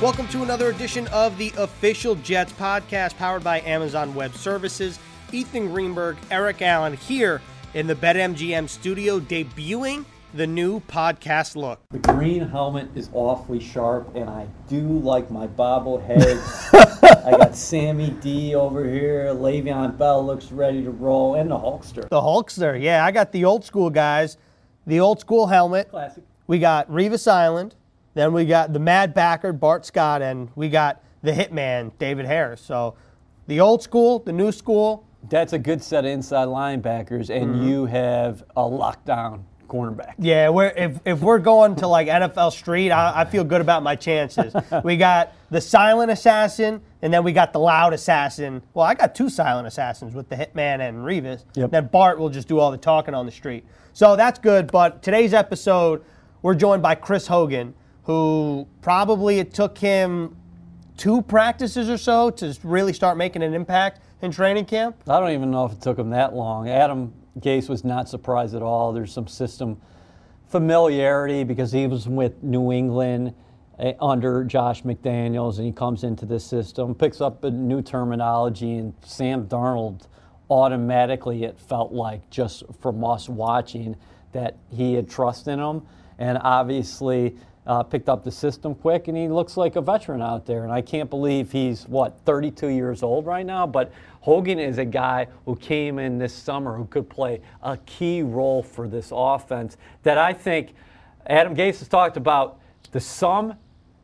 Welcome to another edition of the Official Jets podcast, powered by Amazon Web Services. Ethan Greenberg, Eric Allen here in the BetMGM studio, debuting the new podcast look. The green helmet is awfully sharp, and I do like my bobbleheads. I got Sammy D over here. Le'Veon Bell looks ready to roll, and the Hulkster. The Hulkster, yeah. I got the old school guys, the old school helmet. Classic. We got Revis Island. Then we got the mad backer, Bart Scott, and we got the hitman, David Harris. So the old school, the new school. That's a good set of inside linebackers, and you have a lockdown cornerback. Yeah, if we're going to like NFL Street, I feel good about my chances. We got the silent assassin, and then we got the loud assassin. Well, I got two silent assassins with the hitman and Revis. Yep. Then Bart will just do all the talking on the street. So that's good, but today's episode, we're joined by Chris Hogan, who probably it took him two practices or so to really start making an impact in training camp. I don't even know if it took him that long. Adam Gase was not surprised at all. There's some system familiarity because he was with New England under Josh McDaniels, and he comes into this system, picks up a new terminology, and Sam Darnold automatically, it felt like, just from us watching, that he had trust in him, and obviously picked up the system quick, and he looks like a veteran out there. And I can't believe he's, 32 years old right now? But Hogan is a guy who came in this summer who could play a key role for this offense that I think Adam Gase has talked about. The sum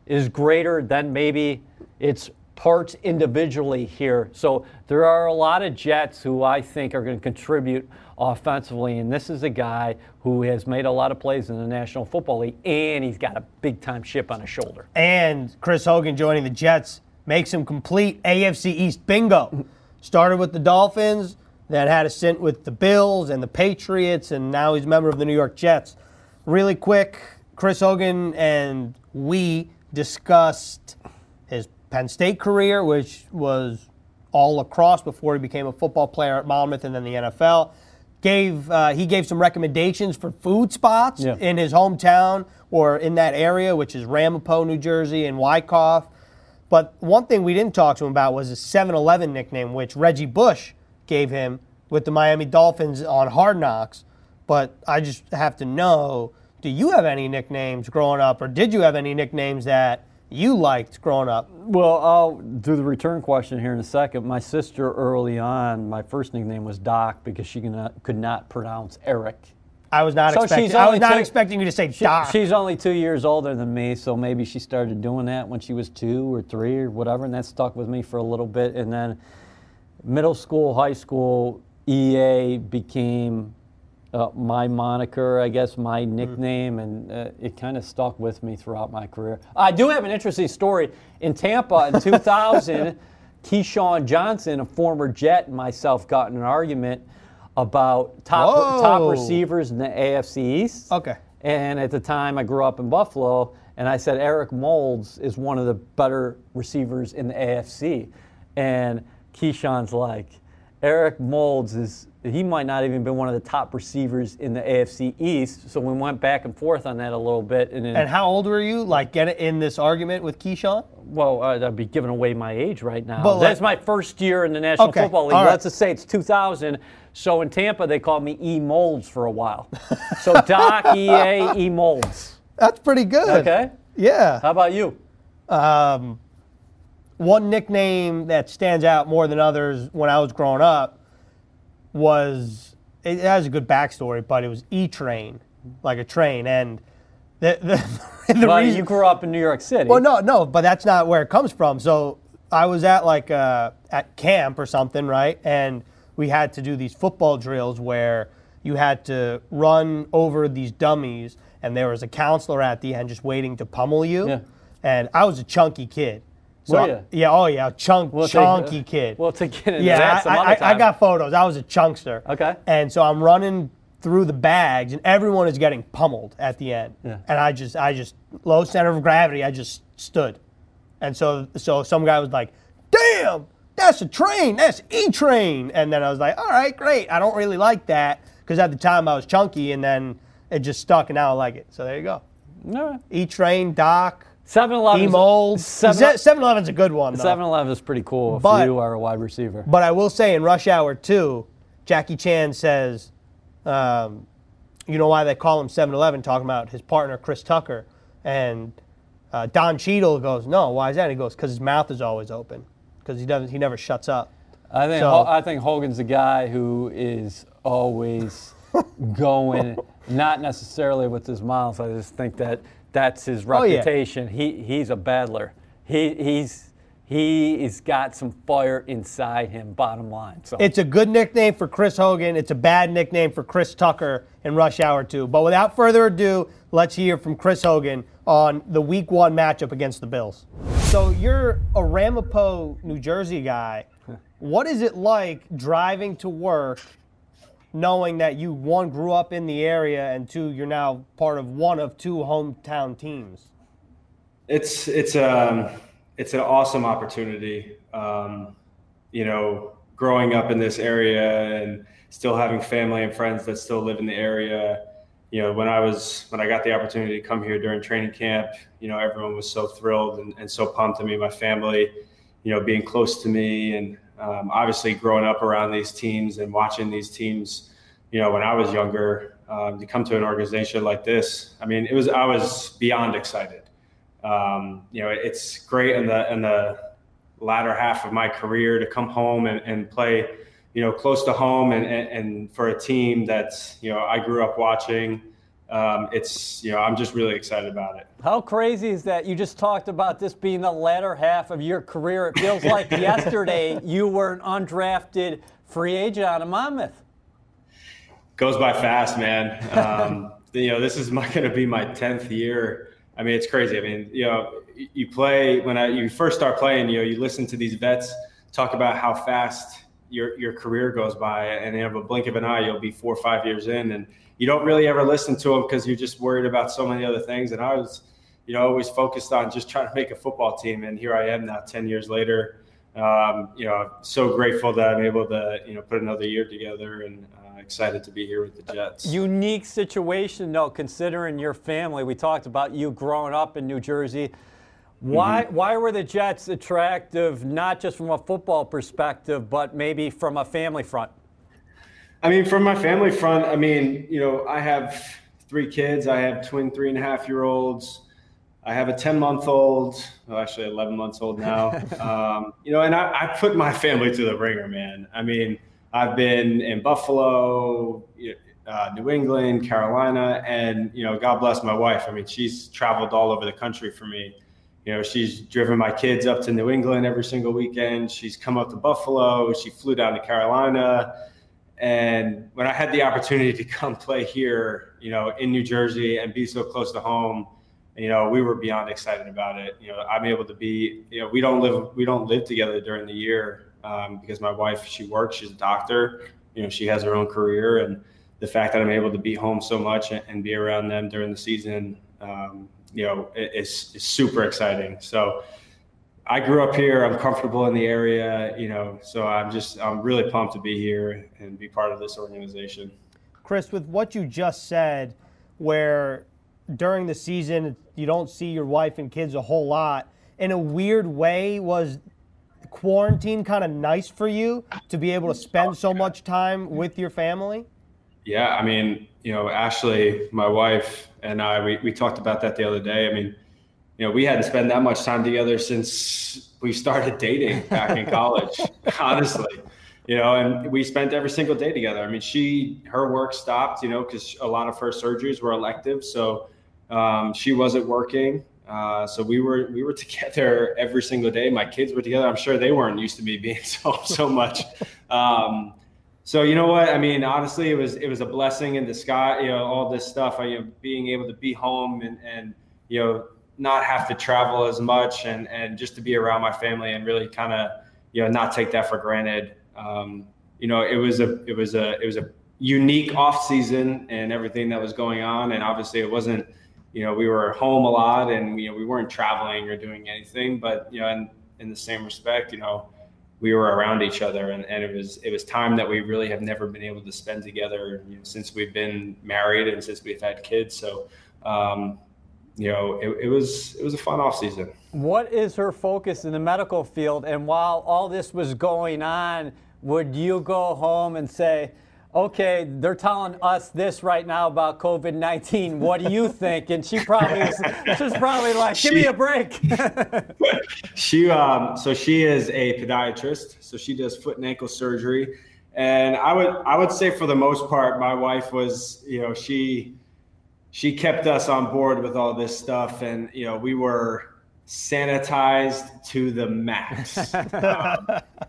is greater than maybe its parts individually here. So there are a lot of Jets who I think are going to contribute offensively, and this is a guy who has made a lot of plays in the National Football League, and he's got a big-time chip on his shoulder. And Chris Hogan joining the Jets makes him complete AFC East bingo. Started with the Dolphins, then had a stint with the Bills and the Patriots, and now he's a member of the New York Jets. Really quick, Chris Hogan and we discussed his Penn State career, which was all lacrosse before he became a football player at Monmouth and then the NFL. He gave some recommendations for food spots in his hometown or in that area, which is Ramapo, New Jersey, and Wyckoff. But one thing we didn't talk to him about was his 7-Eleven nickname, which Reggie Bush gave him with the Miami Dolphins on Hard Knocks. But I just have to know, do you have any nicknames growing up, or did you have any nicknames that you liked growing up? Well, I'll do the return question here in a second. My sister early on, my first nickname was Doc because she could not pronounce Eric. I was not expecting you to say Doc. She's only 2 years older than me, so maybe she started doing that when she was 2 or 3 or whatever, and that stuck with me for a little bit. And then middle school, high school, EA became my moniker, I guess, my nickname, and it kind of stuck with me throughout my career. I do have an interesting story. In Tampa in 2000, Keyshawn Johnson, a former Jet, and myself got in an argument about top receivers in the AFC East. Okay. And at the time, I grew up in Buffalo, and I said Eric Moulds is one of the better receivers in the AFC. And Keyshawn's like, Eric Moulds he might not even been one of the top receivers in the AFC East. So we went back and forth on that a little bit. And how old were you, get in this argument with Keyshawn? Well, I'd be giving away my age right now. But that's my first year in the National Football League. Right. Let's just say it's 2000. So in Tampa, they called me E. Moulds for a while. So Doc, EA, E. Moulds. That's pretty good. Okay. Yeah. How about you? One nickname that stands out more than others when I was growing up was, it has a good backstory, but it was E-Train, like a train. And the reason you grew up in New York City. Well, no, but that's not where it comes from. So I was at at camp or something, right? And we had to do these football drills where you had to run over these dummies, and there was a counselor at the end just waiting to pummel you. Yeah. And I was a chunky kid. So, chunky kid. Well, to get into that some other time. I got photos. I was a chunkster. Okay. And so I'm running through the bags, and everyone is getting pummeled at the end. Yeah. And I just low center of gravity. I just stood, and so some guy was like, "Damn, that's a train. That's E-Train." And then I was like, "All right, great. I don't really like that because at the time I was chunky, and then it just stuck, and now I like it." So there you go. No. E-Train, Doc. 7-Eleven. Moulds. 7-Eleven's a good one, though. 7-Eleven is pretty cool if you are a wide receiver. But I will say in Rush Hour 2, Jackie Chan says, you know why they call him 7-Eleven, talking about his partner, Chris Tucker. And Don Cheadle goes, no, why is that? And he goes, because his mouth is always open. Because he never shuts up. I think Hogan's the guy who is always going, not necessarily with his mouth. I just think that that's his reputation. Oh, yeah. He's a battler. He's got some fire inside him, bottom line. So it's a good nickname for Chris Hogan. It's a bad nickname for Chris Tucker in Rush Hour 2. But without further ado, let's hear from Chris Hogan on the Week 1 matchup against the Bills. So you're a Ramapo, New Jersey guy. What is it like driving to work knowing that you, one, grew up in the area, and two, you're now part of one of two hometown teams? It's an awesome opportunity. You know, growing up in this area and still having family and friends that still live in the area. You know, when I got the opportunity to come here during training camp, you know, everyone was so thrilled and so pumped to me, my family, you know, being close to me, and obviously growing up around these teams and watching these teams, you know, when I was younger, to come to an organization like this, I mean, I was beyond excited. You know, it's great in the latter half of my career to come home and play, you know, close to home and for a team that's, you know, I grew up watching. It's, you know, I'm just really excited about it. How crazy is that? You just talked about this being the latter half of your career. It feels like yesterday you were an undrafted free agent out of Monmouth. Goes by fast, man. You know, this is going to be my 10th year. I mean, it's crazy. I mean, you know, you play when you first start playing, you know, you listen to these vets talk about how fast your career goes by, and in a blink of an eye, you'll be 4 or 5 years in, and you don't really ever listen to them because you're just worried about so many other things. And I was, you know, always focused on just trying to make a football team. And here I am now 10 years later. You know, so grateful that I'm able to, you know, put another year together, and excited to be here with the Jets. Unique situation, though, considering your family. We talked about you growing up in New Jersey. Why were the Jets attractive, not just from a football perspective, but maybe from a family front? I mean, from my family front, I mean, you know, I have three kids. I have twin 3.5-year-olds. I have a 10-month-old, well, actually 11 months old now. You know, and I put my family to the ringer, man. I mean, I've been in Buffalo, New England, Carolina, and, you know, God bless my wife. I mean, she's traveled all over the country for me. You know, she's driven my kids up to New England every single weekend. She's come up to Buffalo. She flew down to Carolina. And when I had the opportunity to come play here, you know, in New Jersey and be so close to home, you know, we were beyond excited about it. You know, I'm able to be, you know, we don't live together during the year because my wife, she works, she's a doctor, you know, she has her own career. And the fact that I'm able to be home so much and be around them during the season, you know, it's super exciting. So I grew up here. I'm comfortable in the area, you know, so I'm really pumped to be here and be part of this organization. Chris, with what you just said, where during the season you don't see your wife and kids a whole lot, in a weird way, was quarantine kind of nice for you to be able to spend so much time with your family? Yeah, I mean, you know, Ashley, my wife, and I, we talked about that the other day. I mean, you know, we hadn't spent that much time together since we started dating back in college, honestly, you know, and we spent every single day together. I mean, her work stopped, you know, because a lot of her surgeries were elective. So she wasn't working. So we were together every single day. My kids were together. I'm sure they weren't used to me being so much. So, you know what, I mean, honestly, it was a blessing in disguise, you know, all this stuff, you know, being able to be home and, you know, not have to travel as much and just to be around my family and really kind of, you know, not take that for granted. You know, it was a unique off season and everything that was going on. And obviously it wasn't, you know, we were home a lot and, you know, we weren't traveling or doing anything, but, you know, in the same respect, you know, we were around each other and it was time that we really have never been able to spend together, you know, since we've been married and since we've had kids. So, you know, it was a fun offseason. What is her focus in the medical field? And while all this was going on, would you go home and say, okay, they're telling us this right now about COVID-19. What do you think? And she probably was just probably like, give me a break. So she is a podiatrist. So she does foot and ankle surgery. And I would say for the most part, my wife was, you know, she kept us on board with all this stuff. And, you know, we were sanitized to the max.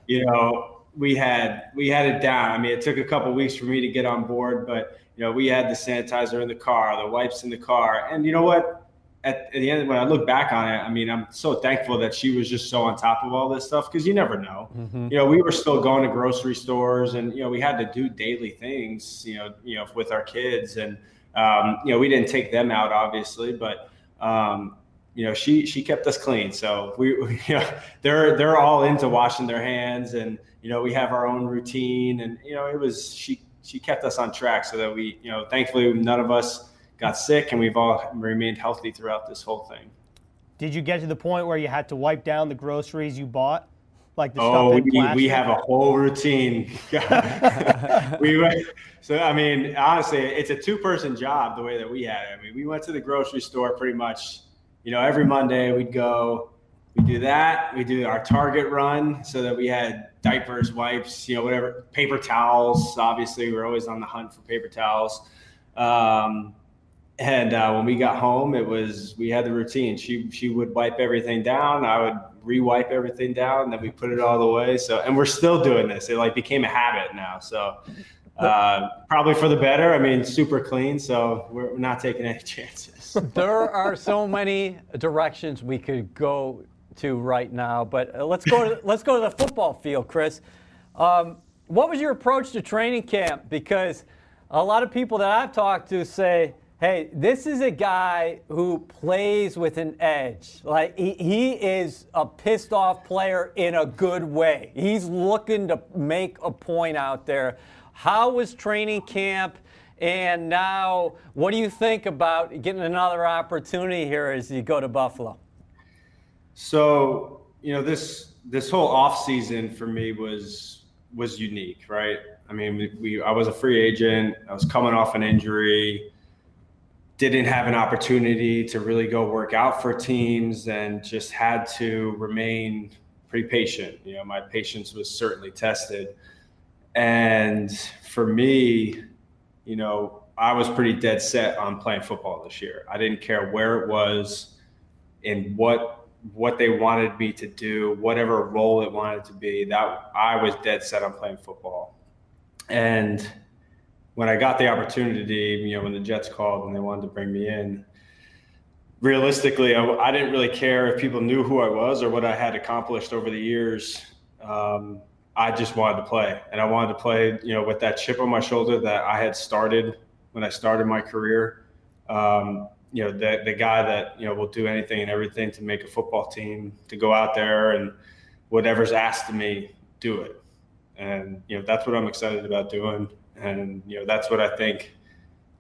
You know, we had it down. I mean, it took a couple of weeks for me to get on board, but, you know, we had the sanitizer in the car, the wipes in the car. And you know what? At the end, when I look back on it, I mean, I'm so thankful that she was just so on top of all this stuff, because you never know. Mm-hmm. You know, we were still going to grocery stores, and, you know, we had to do daily things, you know, with our kids. And, you know, we didn't take them out, obviously, but, you know, she kept us clean. So we you know, they're all into washing their hands, and, you know, we have our own routine, and, you know, she kept us on track so that we, you know, thankfully none of us got sick, and we've all remained healthy throughout this whole thing. Did you get to the point where you had to wipe down the groceries you bought? Like the stuff in plastic? We have a whole routine. So, I mean, honestly, it's a two-person job the way that we had it. I mean, we went to the grocery store pretty much, you know, every Monday we'd go, we do that, we do our Target run so that we had diapers, wipes, you know, whatever, paper towels. Obviously, we're always on the hunt for paper towels. And when we got home, we had the routine. She would wipe everything down. I would re-wipe everything down, and then we put it all away. So, and we're still doing this. It like became a habit now. So probably for the better. I mean, super clean. So we're not taking any chances. There are so many directions we could go to right now, but let's go to the football field, Chris. What was your approach to training camp? Because a lot of people that I've talked to say, hey, this is a guy who plays with an edge. Like, he is a pissed off player in a good way. He's looking to make a point out there. How was training camp? And now, what do you think about getting another opportunity here as you go to Buffalo? So, you know, this whole off season for me was unique, right? I mean, I was a free agent. I was coming off an injury. Didn't have an opportunity to really go work out for teams, and just had to remain pretty patient. You know, my patience was certainly tested. And for me, you know, I was pretty dead set on playing football this year. I didn't care where it was and what they wanted me to do, whatever role it wanted to be, that I was dead set on playing football. And when I got the opportunity, you know, when the Jets called and they wanted to bring me in, realistically, I didn't really care if people knew who I was or what I had accomplished over the years. I just wanted to play. And I wanted to play, you know, with that chip on my shoulder that I had started when I started my career. You know, the guy that, you know, will do anything and everything to make a football team, to go out there and whatever's asked of me, do it. And, you know, that's what I'm excited about doing. And, you know, that's what I think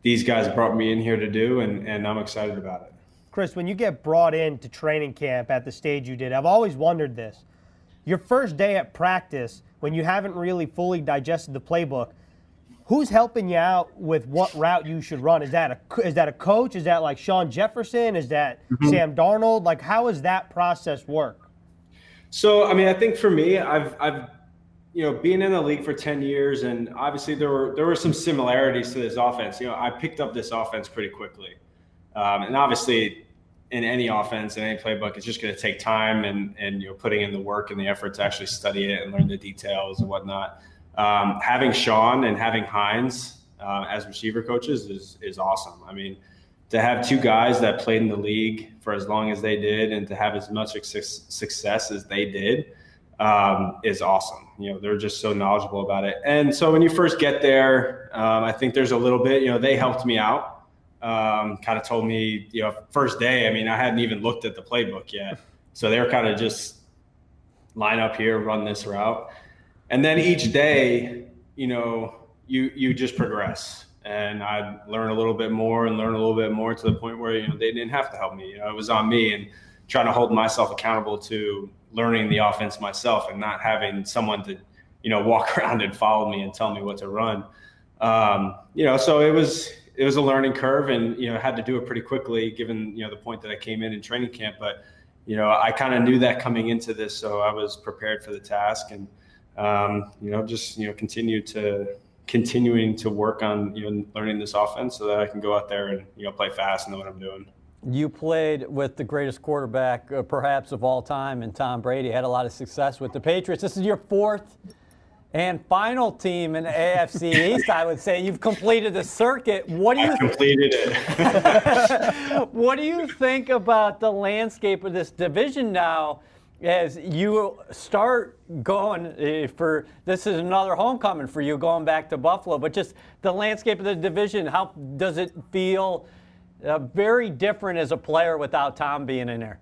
these guys brought me in here to do, and I'm excited about it. Chris, when you get brought into training camp at the stage you did, I've always wondered this. Your first day at practice, when you haven't really fully digested the playbook, who's helping you out with what route you should run? Is that a coach? Is that like Sean Jefferson? Is that Sam Darnold? Like, how does that process work? So, I mean, I think for me, I've you know, being in the league for 10 years, and obviously there were some similarities to this offense. You know, I picked up this offense pretty quickly. And obviously in any offense, in any playbook, it's just going to take time and, you know, putting in the work and the effort to actually study it and learn the details and whatnot. Having Sean and having Hines as receiver coaches is awesome. I mean, to have two guys that played in the league for as long as they did and to have as much success as they did, is awesome. You know, they're just so knowledgeable about it. And so when you first get there, I think there's a little bit, you know, they helped me out, kind of told me, you know, first day, I mean, I hadn't even looked at the playbook yet. So they were kind of just line up here, run this route. And then each day, you know, you just progress. and I'd learn a little bit more and learn a little bit more, to the point where, you know, they didn't have to help me. You know, it was on me, and trying to hold myself accountable to learning the offense myself and not having someone to, you know, walk around and follow me and tell me what to run. You know, so it was a learning curve, and, you know, had to do it pretty quickly given, you know, the point that I came in training camp. But, you know, I kind of knew that coming into this, so I was prepared for the task, and, you know, just, you know, continuing to work on, you know, learning this offense so that I can go out there and, you know, play fast and know what I'm doing. You played with the greatest quarterback, perhaps of all time, and Tom Brady. Had a lot of success with the Patriots. This is your fourth and final team in the AFC East, I would say. You've completed the circuit. What do you think about the landscape of this division now, as you start going for, this is another homecoming for you, going back to Buffalo, but just the landscape of the division, how does it feel very different as a player without Tom being in there?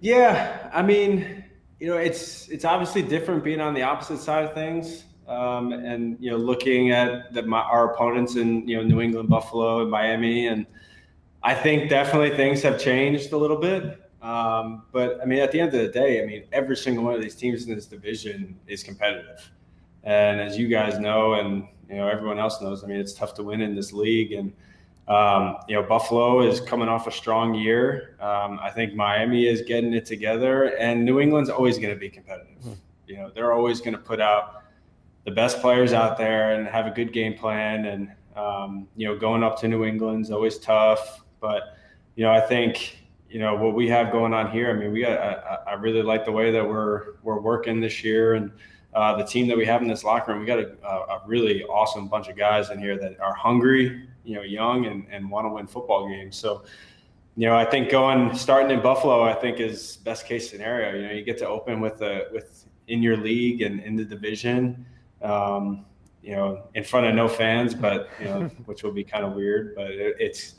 Yeah, I mean, you know, it's obviously different being on the opposite side of things, and, you know, looking at our opponents in, you know, New England, Buffalo, and Miami, and I think definitely things have changed a little bit. But I mean, at the end of the day, I mean, every single one of these teams in this division is competitive, and as you guys know, and, you know, everyone else knows, I mean, it's tough to win in this league, and, you know, Buffalo is coming off a strong year. I think Miami is getting it together, and New England's always going to be competitive. You know, they're always going to put out the best players out there and have a good game plan. And, you know, going up to New England's always tough, but, you know, I think, you know, what we have going on here, I mean, I really like the way that we're working this year, and, the team that we have in this locker room, we got a really awesome bunch of guys in here that are hungry, you know, young, and want to win football games. So, you know, I think starting in Buffalo, I think is best case scenario. You know, you get to open with in your league and in the division, you know, in front of no fans, but, you know, which will be kind of weird, but it's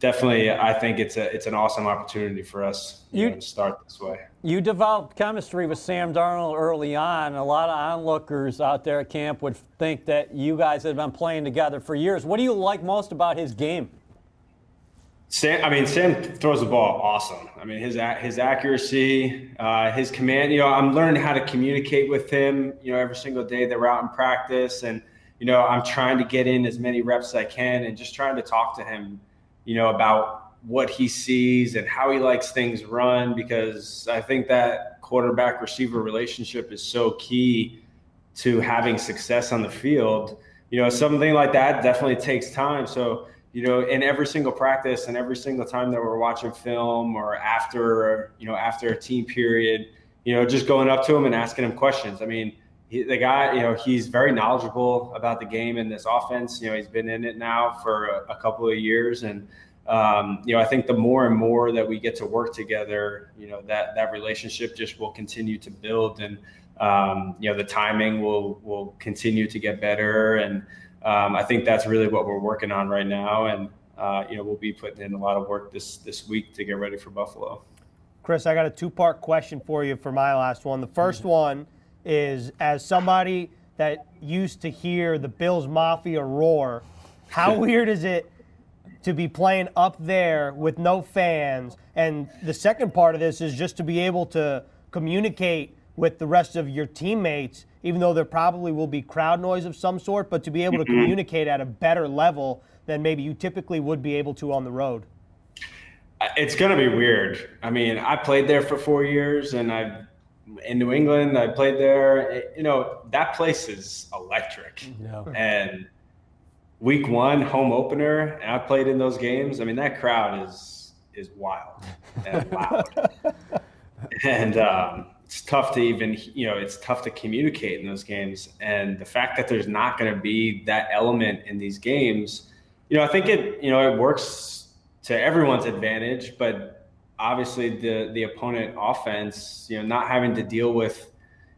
definitely, I think it's an awesome opportunity for us to start this way. You developed chemistry with Sam Darnold early on. A lot of onlookers out there at camp would think that you guys had been playing together for years. What do you like most about his game? Sam throws the ball awesome. I mean, his accuracy, his command. You know, I'm learning how to communicate with him, you know, every single day that we're out in practice. And, you know, I'm trying to get in as many reps as I can and just trying to talk to him, you know, about what he sees and how he likes things run, because I think that quarterback receiver relationship is so key to having success on the field. You know, something like that definitely takes time. So, you know, in every single practice and every single time that we're watching film or after a team period, you know, just going up to him and asking him questions. I mean, the guy, you know, he's very knowledgeable about the game and this offense. You know, he's been in it now for a couple of years. And, you know, I think the more and more that we get to work together, you know, that relationship just will continue to build. And, you know, the timing will continue to get better. And I think that's really what we're working on right now. And, you know, we'll be putting in a lot of work this week to get ready for Buffalo. Chris, I got a two-part question for you for my last one. The first one is, as somebody that used to hear the Bills Mafia roar, how weird is it to be playing up there with no fans? And the second part of this is just to be able to communicate with the rest of your teammates, even though there probably will be crowd noise of some sort, but to be able to communicate at a better level than maybe you typically would be able to on the road. It's going to be weird. I mean, I played there for 4 years, and in New England, I played there. You know, that place is electric. Yeah. And week one, home opener, and I played in those games. I mean, that crowd is wild and loud. And it's tough to even, you know, it's tough to communicate in those games. And the fact that there's not going to be that element in these games, you know, I think it works to everyone's advantage, but obviously the opponent offense, you know, not having to deal with,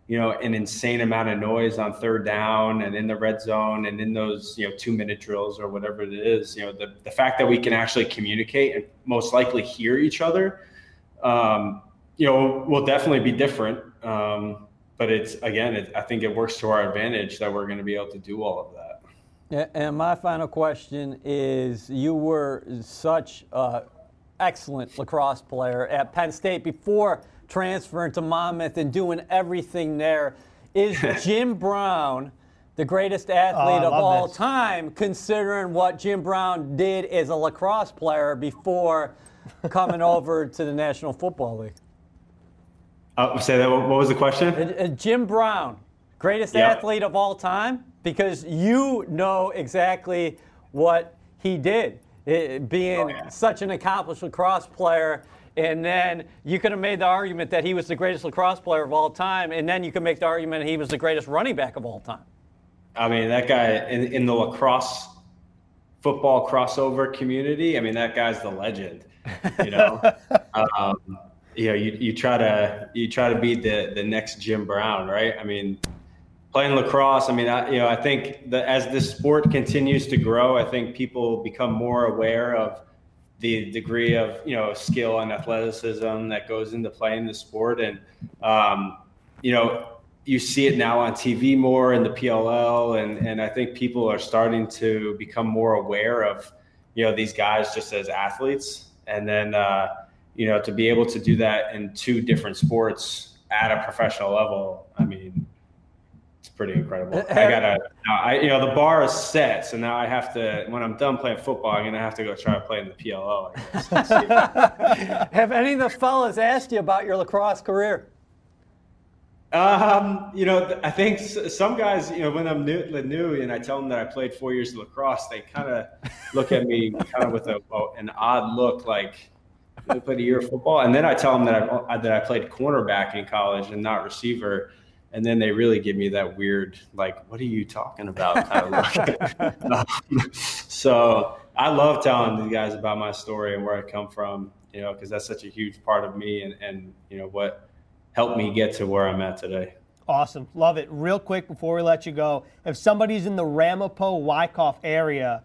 you know, an insane amount of noise on third down and in the red zone and in those, you know, 2-minute drills or whatever it is, you know, the fact that we can actually communicate and most likely hear each other, you know, will definitely be different. But I think it works to our advantage that we're going to be able to do all of that. And my final question is, you were such an excellent lacrosse player at Penn State before transferring to Monmouth and doing everything there. Is Jim Brown the greatest athlete of all time, considering what Jim Brown did as a lacrosse player before coming over to the National Football League? Say that. What was the question? Jim Brown, greatest athlete of all time, because you know exactly what he did, being such an accomplished lacrosse player. And then you could have made the argument that he was the greatest lacrosse player of all time, and then you could make the argument he was the greatest running back of all time. I mean, that guy in the lacrosse football crossover community, I mean, that guy's the legend, you know. You know, you try to be the next Jim Brown, right? I mean, playing lacrosse, I mean, I think that as this sport continues to grow, I think people become more aware of the degree of, you know, skill and athleticism that goes into playing the sport. And, you know, you see it now on TV more in the PLL, and I think people are starting to become more aware of, you know, these guys just as athletes. And then, you know, to be able to do that in two different sports at a professional level, I mean, it's pretty incredible. The bar is set, so now I have to, when I'm done playing football, I'm gonna have to go try to play in the PLL, I guess. Have any of the fellas asked you about your lacrosse career? You know, I think some guys, you know, when I'm new and I tell them that I played 4 years of lacrosse, they kind of look at me kind of with an odd look, like, I played a year of football. And then I tell them that I played cornerback in college and not receiver. And then they really give me that weird, like, what are you talking about kind of look. So I love telling these guys about my story and where I come from, you know, because that's such a huge part of me and you know, what helped me get to where I'm at today. Awesome. Love it. Real quick before we let you go, if somebody's in the Ramapo, Wyckoff area,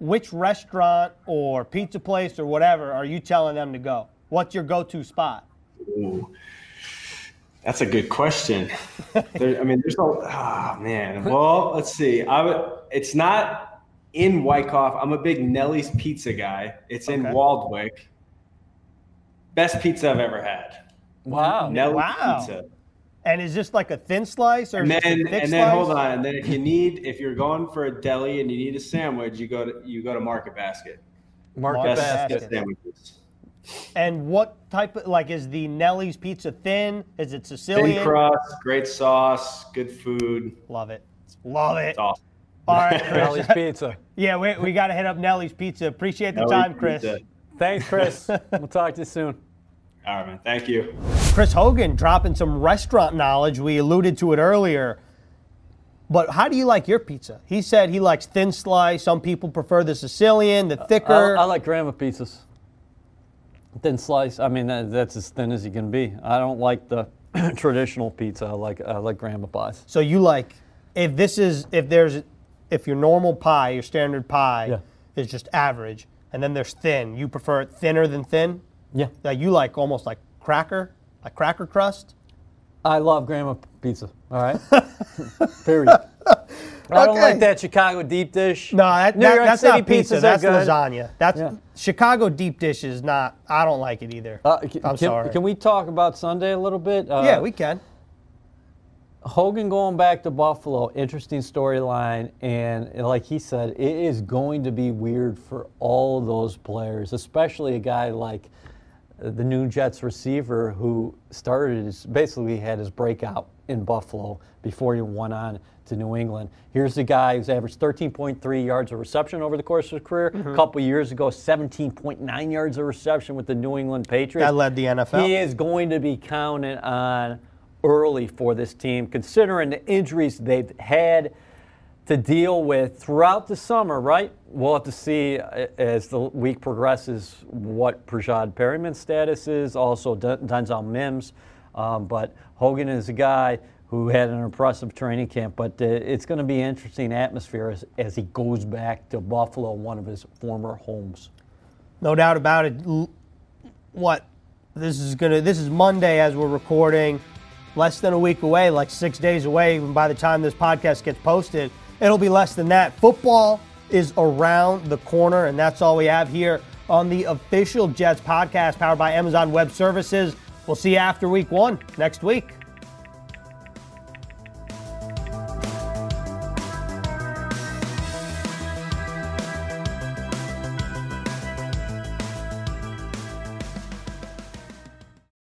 which restaurant or pizza place or whatever are you telling them to go? What's your go-to spot? Ooh, that's a good question. Well, let's see. It's not in Wyckoff. I'm a big Nelly's Pizza guy. It's in Waldwick. Best pizza I've ever had. Wow. Pizza. And is this like a thin slice or thick slice? Hold on. And then if you're going for a deli and you need a sandwich, you go to Market Basket. Market Basket. Sandwiches. And what type of, like, is the Nelly's Pizza thin? Is it Sicilian? Thin crust, great sauce, good food. Love it. It's awesome. All right, Chris. Nelly's Pizza. Yeah, we got to hit up Nelly's Pizza. Appreciate the time, Chris. Pizza. Thanks, Chris. We'll talk to you soon. All right, man. Thank you. Chris Hogan dropping some restaurant knowledge. We alluded to it earlier. But how do you like your pizza? He said he likes thin slice. Some people prefer the Sicilian, the thicker. I like grandma pizzas. Thin slice. I mean, that's as thin as you can be. I don't like the traditional pizza. I like grandma pies. So you like, if your normal pie, your standard pie is just average, and then there's thin. You prefer it thinner than thin? Yeah. Like you like almost like cracker crust? I love grandma pizza, all right? Period. I don't like that Chicago deep dish. No, that's City not pizza. That's lasagna. Chicago deep dish is not, I don't like it either. Sorry. Can we talk about Sunday a little bit? Yeah, we can. Hogan going back to Buffalo, interesting storyline, and like he said, it is going to be weird for all those players, especially a guy like the new Jets receiver who basically had his breakout in Buffalo before he went on to New England. Here's the guy who's averaged 13.3 yards of reception over the course of his career. Mm-hmm. A couple years ago, 17.9 yards of reception with the New England Patriots. That led the NFL. He is going to be counted on early for this team, considering the injuries they've had to deal with throughout the summer, right? We'll have to see as the week progresses what Prashad Perryman's status is, also Denzel Mims. But Hogan is a guy who had an impressive training camp, but it's going to be an interesting atmosphere as he goes back to Buffalo, one of his former homes. No doubt about it. This is Monday as we're recording. Less than a week away, like 6 days away, even by the time this podcast gets posted. It'll be less than that. Football is around the corner, and that's all we have here on the official Jets podcast powered by Amazon Web Services. We'll see you after week 1 next week.